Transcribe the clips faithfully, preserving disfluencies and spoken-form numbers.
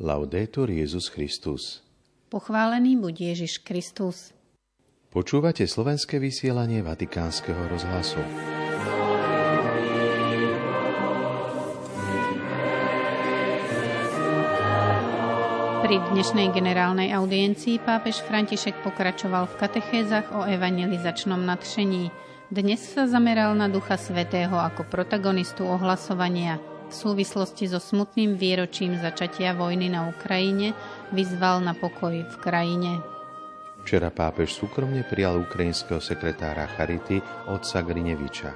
Laudetur Jezus Christus. Pochválený buď Ježiš Kristus. Počúvate slovenské vysielanie Vatikánskeho rozhlasu. Pri dnešnej generálnej audiencii pápež František pokračoval v katechézach o evangelizačnom nadšení. Dnes sa zameral na Ducha Svätého ako protagonistu ohlasovania. V súvislosti so smutným výročím začatia vojny na Ukrajine vyzval na pokoj v krajine. Včera pápež súkromne prijal ukrajinského sekretára Charity otca Hrynevyča.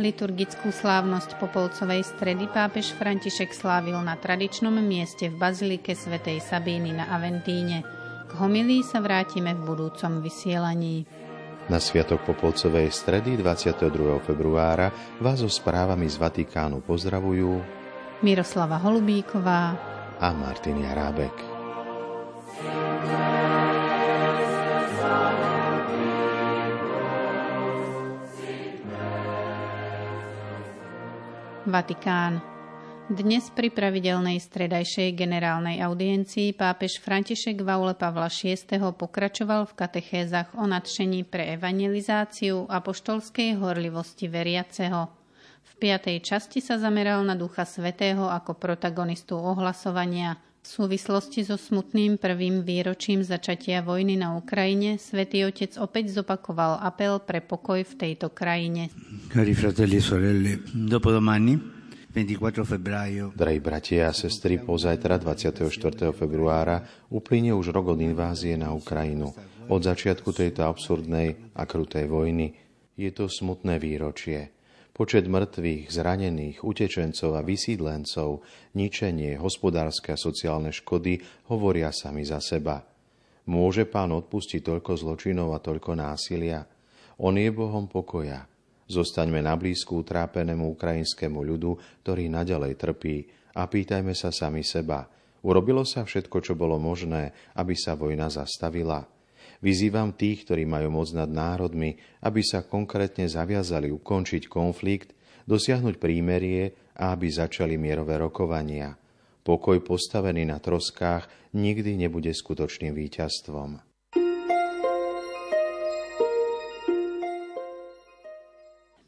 Liturgickú slávnosť Popolcovej stredy pápež František slávil na tradičnom mieste v bazilike svätej Sabíny na Aventíne. K homilii sa vrátime v budúcom vysielaní. Na sviatok Popolcovej stredy dvadsiateho druhého februára vás so správami z Vatikánu pozdravujú Miroslava Holubíková a Martin Jarábek. Vatikán. Dnes pri pravidelnej stredajšej generálnej audiencii pápež František v aule Pavla Šiesteho pokračoval v katechézach o nadšení pre evangelizáciu a apoštolskej horlivosti veriaceho. V piatej časti sa zameral na Ducha Svätého ako protagonistu ohlasovania. V súvislosti so smutným prvým výročím začatia vojny na Ukrajine Svätý Otec opäť zopakoval apel pre pokoj v tejto krajine. Cari fratelli e sorelle, dopodomani dvadsiateho štvrtého februára. Drahí bratia a sestry, pozajtra dvadsiateho štvrtého februára uplynie už rok od invázie na Ukrajinu. Od začiatku tejto absurdnej a krutej vojny je to smutné výročie. Počet mŕtvych, zranených, utečencov a vysídlencov, ničenie, hospodárske a sociálne škody hovoria sami za seba. Môže Pán odpustiť toľko zločinov a toľko násilia? On je Bohom pokoja. Zostaňme na blízku utrápenému ukrajinskému ľudu, ktorý naďalej trpí, a pýtajme sa sami seba. Urobilo sa všetko, čo bolo možné, aby sa vojna zastavila? Vyzývam tých, ktorí majú moc nad národmi, aby sa konkrétne zaviazali ukončiť konflikt, dosiahnuť prímerie a aby začali mierové rokovania. Pokoj postavený na troskách nikdy nebude skutočným víťazstvom.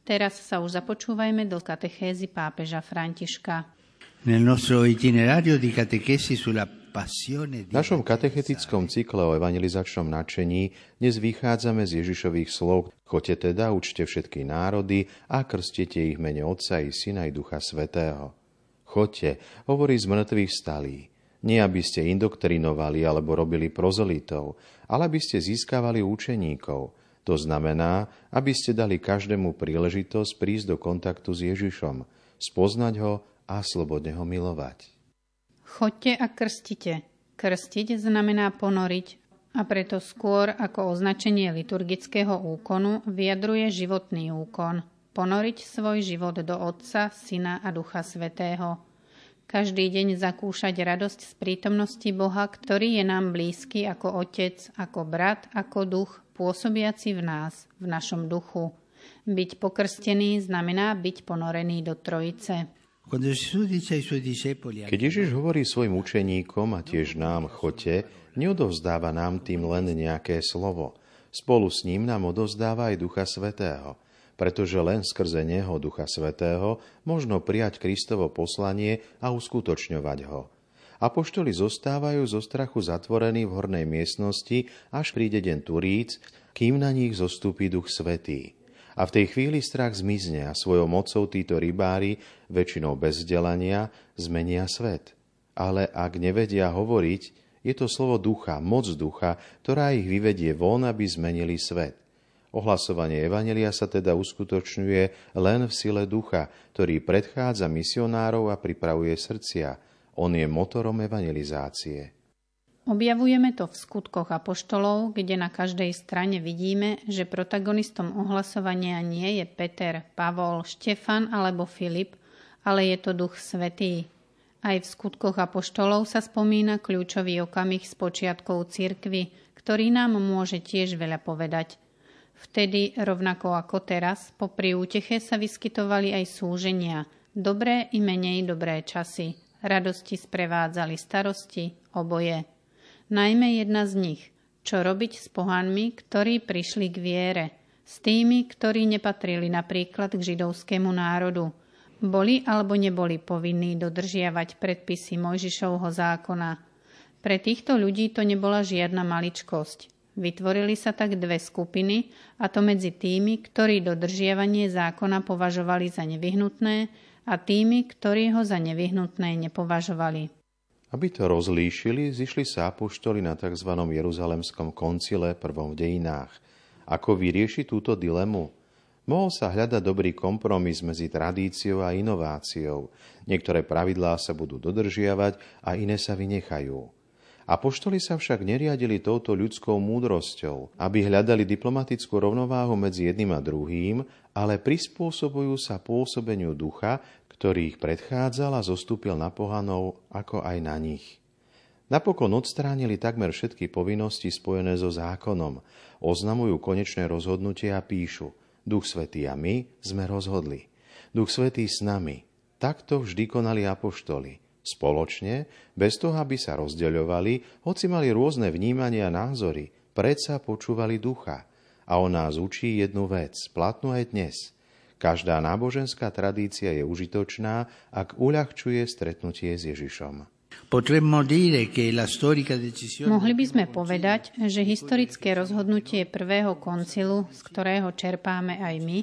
Teraz sa už započúvajme do katechézy pápeža Františka. V našom katechetickom cykle o evangelizačnom nadšení dnes vychádzame z Ježišových slov: Choďte teda, učte všetky národy a krstite ich v mene Otca i Syna i Ducha Svätého. Choďte, hovorí z mŕtvych vstalí. Nie aby ste indoktrinovali alebo robili prozelitov, ale aby ste získavali učeníkov. To znamená, aby ste dali každému príležitosť prísť do kontaktu s Ježišom, spoznať ho a slobodne ho milovať. Choďte a krstite. Krstiť znamená ponoriť, a preto skôr ako označenie liturgického úkonu vyjadruje životný úkon. Ponoriť svoj život do Otca, Syna a Ducha Svätého. Každý deň zakúšať radosť z prítomnosti Boha, ktorý je nám blízky ako Otec, ako brat, ako duch, pôsobiaci v nás, v našom duchu. Byť pokrstený znamená byť ponorený do Trojice. Keď Ježiš hovorí svojim učeníkom a tiež nám choďte, neodovzdáva nám tým len nejaké slovo. Spolu s ním nám odovzdáva aj Ducha Svätého, pretože len skrze neho, Ducha Svätého, možno prijať Kristovo poslanie a uskutočňovať ho. Apoštoli zostávajú zo strachu zatvorení v hornej miestnosti, až príde deň Turíc, kým na nich zostúpi Duch Svätý. A v tej chvíli strach zmizne a svojou mocou títo rybári, väčšinou bez vzdelania, zmenia svet. Ale ak nevedia hovoriť, je to slovo ducha, moc ducha, ktorá ich vyvedie von, aby zmenili svet. Ohlasovanie evanjelia sa teda uskutočňuje len v sile ducha, ktorý predchádza misionárov a pripravuje srdcia. On je motorom evangelizácie. Objavujeme to v skutkoch apoštolov, kde na každej strane vidíme, že protagonistom ohlasovania nie je Peter, Pavol, Štefan alebo Filip, ale je to Duch Svätý. Aj v skutkoch apoštolov sa spomína kľúčový okamih z počiatkov cirkvi, ktorý nám môže tiež veľa povedať. Vtedy, rovnako ako teraz, popri úteche sa vyskytovali aj súženia, dobré i menej dobré časy, radosti sprevádzali starosti, oboje. Najmä jedna z nich, čo robiť s pohanmi, ktorí prišli k viere, s tými, ktorí nepatrili napríklad k židovskému národu, boli alebo neboli povinní dodržiavať predpisy Mojžišovho zákona. Pre týchto ľudí to nebola žiadna maličkosť. Vytvorili sa tak dve skupiny, a to medzi tými, ktorí dodržiavanie zákona považovali za nevyhnutné, a tými, ktorí ho za nevyhnutné nepovažovali. Aby to rozlíšili, zišli sa apoštoli na tzv. Jeruzalemskom koncile prvom v dejinách. Ako vyriešiť túto dilemu? Mohol sa hľadať dobrý kompromis medzi tradíciou a inováciou. Niektoré pravidlá sa budú dodržiavať a iné sa vynechajú. Apoštoli sa však neriadili touto ľudskou múdrosťou, aby hľadali diplomatickú rovnováhu medzi jedným a druhým, ale prispôsobujú sa pôsobeniu ducha, ktorý ich predchádzal a zostúpil na pohanov, ako aj na nich. Napokon odstránili takmer všetky povinnosti spojené so zákonom, oznamujú konečné rozhodnutie a píšu: Duch Svätý a my sme rozhodli. Duch Svätý s nami. Takto vždy konali apoštoli. Spoločne, bez toho, aby sa rozdeľovali, hoci mali rôzne vnímania a názory, predsa počúvali ducha. A on nás učí jednu vec, platnú aj dnes. Každá náboženská tradícia je užitočná, ak uľahčuje stretnutie s Ježišom. Mohli by sme povedať, že historické rozhodnutie prvého koncilu, z ktorého čerpáme aj my,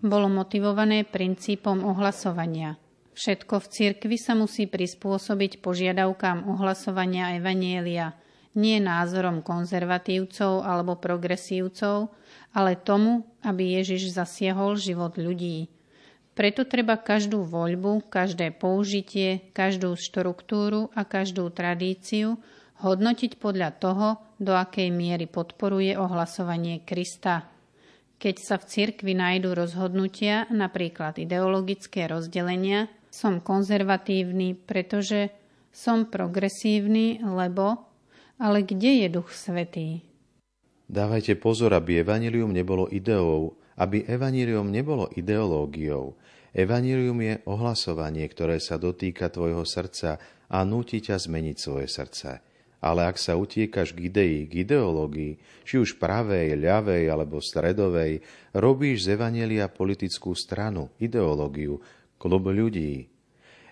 bolo motivované princípom ohlasovania. Všetko v cirkvi sa musí prispôsobiť požiadavkám ohlasovania evanjelia, nie názorom konzervatívcov alebo progresívcov, ale tomu, aby Ježiš zasiahol život ľudí. Preto treba každú voľbu, každé použitie, každú štruktúru a každú tradíciu hodnotiť podľa toho, do akej miery podporuje ohlasovanie Krista. Keď sa v cirkvi nájdú rozhodnutia, napríklad ideologické rozdelenia, som konzervatívny, pretože som progresívny, lebo... Ale kde je Duch Svätý? Dávajte pozor, aby evanjelium nebolo ideou, aby evanjelium nebolo ideológiou. Evanjelium je ohlasovanie, ktoré sa dotýka tvojho srdca a núti ťa zmeniť svoje srdce. Ale ak sa utiekaš k idei, k ideológii, či už pravej, ľavej alebo stredovej, robíš z evanjelia politickú stranu, ideológiu, klub ľudí.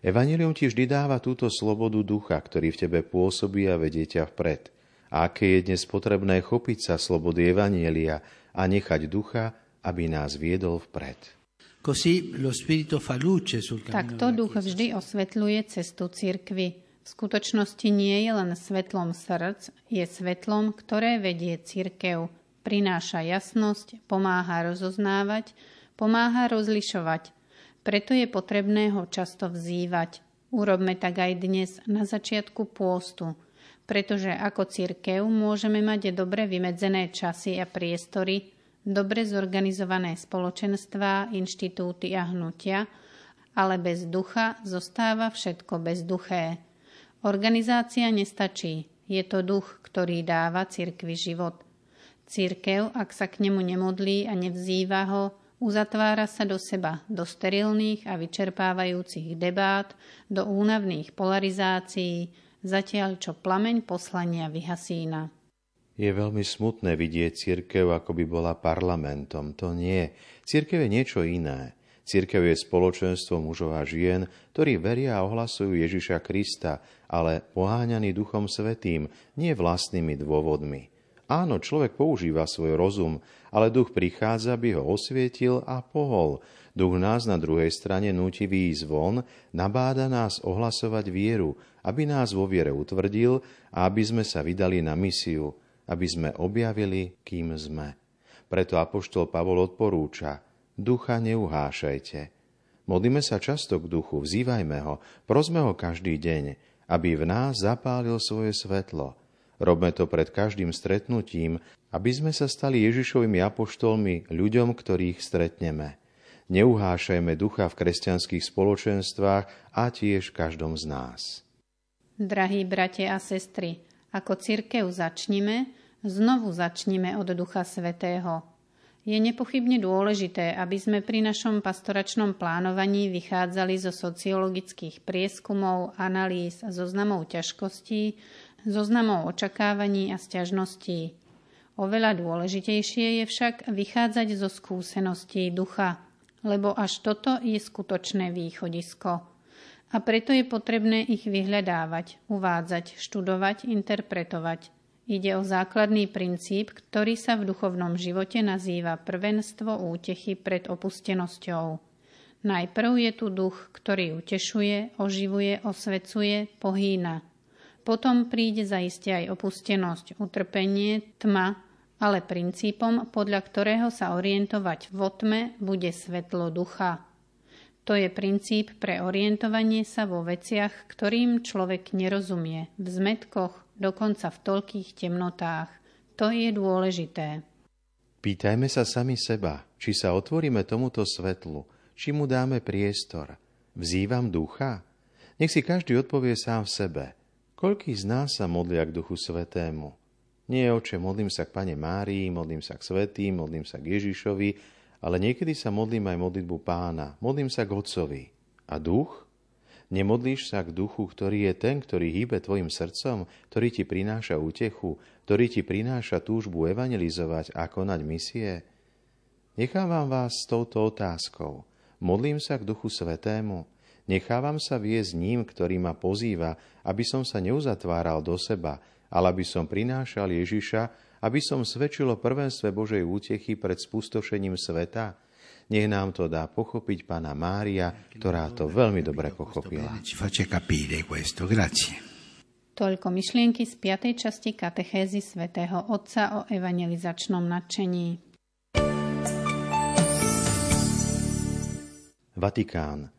Evanjelium ti vždy dáva túto slobodu ducha, ktorý v tebe pôsobí a vedie ťa vpred. A aké je dnes potrebné chopiť sa slobody evanjelia a nechať ducha, aby nás viedol vpred. Takto duch vždy osvetľuje cestu cirkvi. V skutočnosti nie je len svetlom srdc, je svetlom, ktoré vedie cirkev. Prináša jasnosť, pomáha rozoznávať, pomáha rozlišovať. Preto je potrebné ho často vzývať. Urobme tak aj dnes na začiatku pôstu. Pretože ako cirkev môžeme mať dobre vymedzené časy a priestory, dobre zorganizované spoločenstvá, inštitúty a hnutia, ale bez ducha zostáva všetko bezduché. Organizácia nestačí, je to duch, ktorý dáva cirkvi život. Cirkev, ak sa k nemu nemodlí a nevzýva ho, uzatvára sa do seba, do sterilných a vyčerpávajúcich debát, do únavných polarizácií, zatiaľ čo plameň poslania vyhasína. Je veľmi smutné vidieť cirkev, ako by bola parlamentom. To nie. Cirkev je niečo iné. Cirkev je spoločenstvo mužov a žien, ktorí veria a ohlasujú Ježiša Krista, ale poháňaní Duchom Svätým, nie vlastnými dôvodmi. Áno, človek používa svoj rozum, ale duch prichádza, aby ho osvietil a pohol. Duch nás na druhej strane núti výjsť von, nabáda nás ohlasovať vieru, aby nás vo viere utvrdil a aby sme sa vydali na misiu, aby sme objavili, kým sme. Preto apoštol Pavol odporúča: ducha neuhášajte. Modlíme sa často k duchu, vzývajme ho, prosme ho každý deň, aby v nás zapálil svoje svetlo. Robme to pred každým stretnutím, aby sme sa stali Ježišovými apoštolmi ľuďom, ktorých stretneme. Neuhášajme ducha v kresťanských spoločenstvách a tiež v každom z nás. Drahí bratia a sestry, ako cirkev začnime, znovu začnime od Ducha Svätého. Je nepochybne dôležité, aby sme pri našom pastoračnom plánovaní vychádzali zo sociologických prieskumov, analýz a zoznamov ťažkostí, zoznamov očakávaní a sťažností. Oveľa dôležitejšie je však vychádzať zo skúseností ducha, lebo až toto je skutočné východisko. A preto je potrebné ich vyhľadávať, uvádzať, študovať, interpretovať. Ide o základný princíp, ktorý sa v duchovnom živote nazýva prvenstvo útechy pred opustenosťou. Najprv je tu duch, ktorý utešuje, oživuje, osvecuje, pohýna. Potom príde zaiste aj opustenosť, utrpenie, tma, ale princípom, podľa ktorého sa orientovať vo tme, bude svetlo ducha. To je princíp pre orientovanie sa vo veciach, ktorým človek nerozumie, v zmätkoch, dokonca v toľkých temnotách. To je dôležité. Pýtajme sa sami seba, či sa otvoríme tomuto svetlu, či mu dáme priestor. Vzývam ducha? Nech si každý odpovie sám v sebe. Koľký z nás sa modlia k Duchu Svätému? Nie, oče, modlím sa k Pane Márii, modlím sa k svätým, modlím sa k Ježišovi, ale niekedy sa modlím aj modlitbu Pána, modlím sa k Otcovi. A duch? Nemodlíš sa k duchu, ktorý je ten, ktorý hýbe tvojim srdcom, ktorý ti prináša útechu, ktorý ti prináša túžbu evangelizovať a konať misie? Nechávam vás s touto otázkou. Modlím sa k Duchu Svätému. Nechávam sa viesť ním, ktorý ma pozýva, aby som sa neuzatváral do seba, ale aby som prinášal Ježiša, aby som svedčil o prvenstve Božej útechy pred spustošením sveta. Nech nám to dá pochopiť Panna Mária, ktorá to veľmi dobre pochopila. Toľko myšlienky z piatej časti katechézy svätého Otca o evangelizačnom nadšení. Vatikán.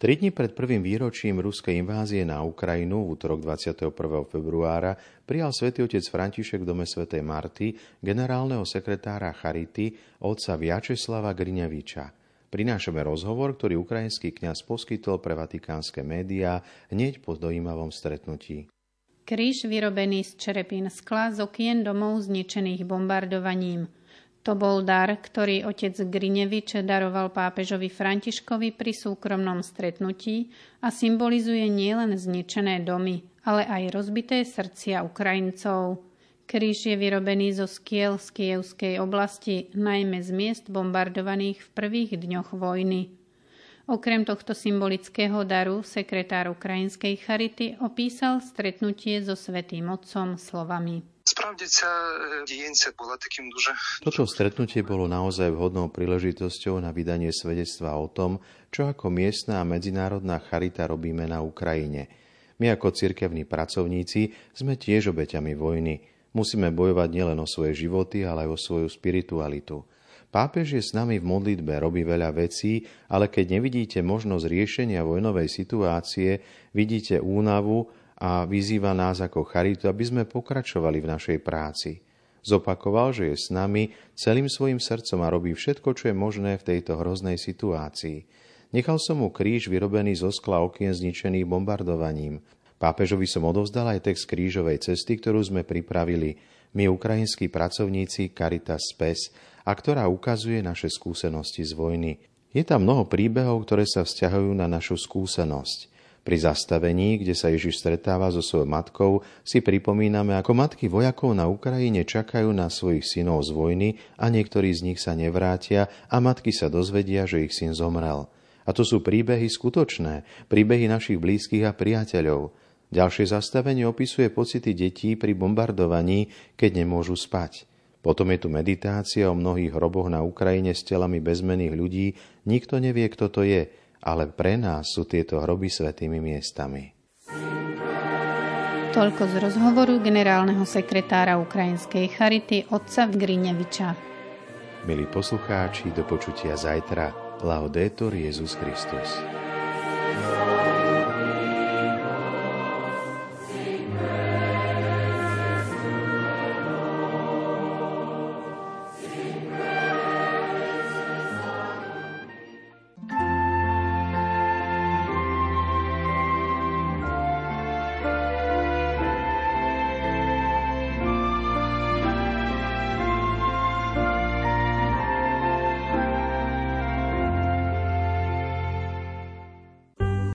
Tri dni pred prvým výročím ruskej invázie na Ukrajinu v utorok dvadsiateho prvého februára prijal svätý otec František v dome svätej Marty generálneho sekretára Charity otca Viačeslava Hrynevyča. Prinášame rozhovor, ktorý ukrajinský kňaz poskytol pre vatikánske médiá hneď po dojímavom stretnutí. Kríž vyrobený z čerepín skla z okien domov zničených bombardovaním. To bol dar, ktorý otec Hrynevyč daroval pápežovi Františkovi pri súkromnom stretnutí a symbolizuje nielen zničené domy, ale aj rozbité srdcia Ukrajincov. Kríž je vyrobený zo skiel z Kievskej oblasti, najmä z miest bombardovaných v prvých dňoch vojny. Okrem tohto symbolického daru sekretár ukrajinskej Charity opísal stretnutie so Svätým Otcom slovami. Toto stretnutie bolo naozaj vhodnou príležitosťou na vydanie svedectva o tom, čo ako miestna a medzinárodná charita robíme na Ukrajine. My ako cirkevní pracovníci sme tiež obeťami vojny. Musíme bojovať nielen o svoje životy, ale aj o svoju spiritualitu. Pápež je s nami v modlitbe, robí veľa vecí, ale keď nevidíte možnosť riešenia vojnovej situácie, vidíte únavu, a vyzýva nás ako charitu, aby sme pokračovali v našej práci. Zopakoval, že je s nami celým svojim srdcom a robí všetko, čo je možné v tejto hroznej situácii. Nechal som mu kríž vyrobený zo skla okien zničených bombardovaním. Pápežovi som odovzdal aj text krížovej cesty, ktorú sme pripravili my, ukrajinskí pracovníci Caritas Spes, a ktorá ukazuje naše skúsenosti z vojny. Je tam mnoho príbehov, ktoré sa vzťahujú na našu skúsenosť. Pri zastavení, kde sa Ježiš stretáva so svojou matkou, si pripomíname, ako matky vojakov na Ukrajine čakajú na svojich synov z vojny a niektorí z nich sa nevrátia a matky sa dozvedia, že ich syn zomrel. A to sú príbehy skutočné, príbehy našich blízkych a priateľov. Ďalšie zastavenie opisuje pocity detí pri bombardovaní, keď nemôžu spať. Potom je tu meditácia o mnohých hroboch na Ukrajine s telami bezmenných ľudí, nikto nevie, kto to je, ale pre nás sú tieto hroby svätými miestami. Toľko z rozhovoru generálneho sekretára ukrajinskej Charity otca Hrynevyča. Milí poslucháči, do počutia zajtra. Laudetur Jesus Christus.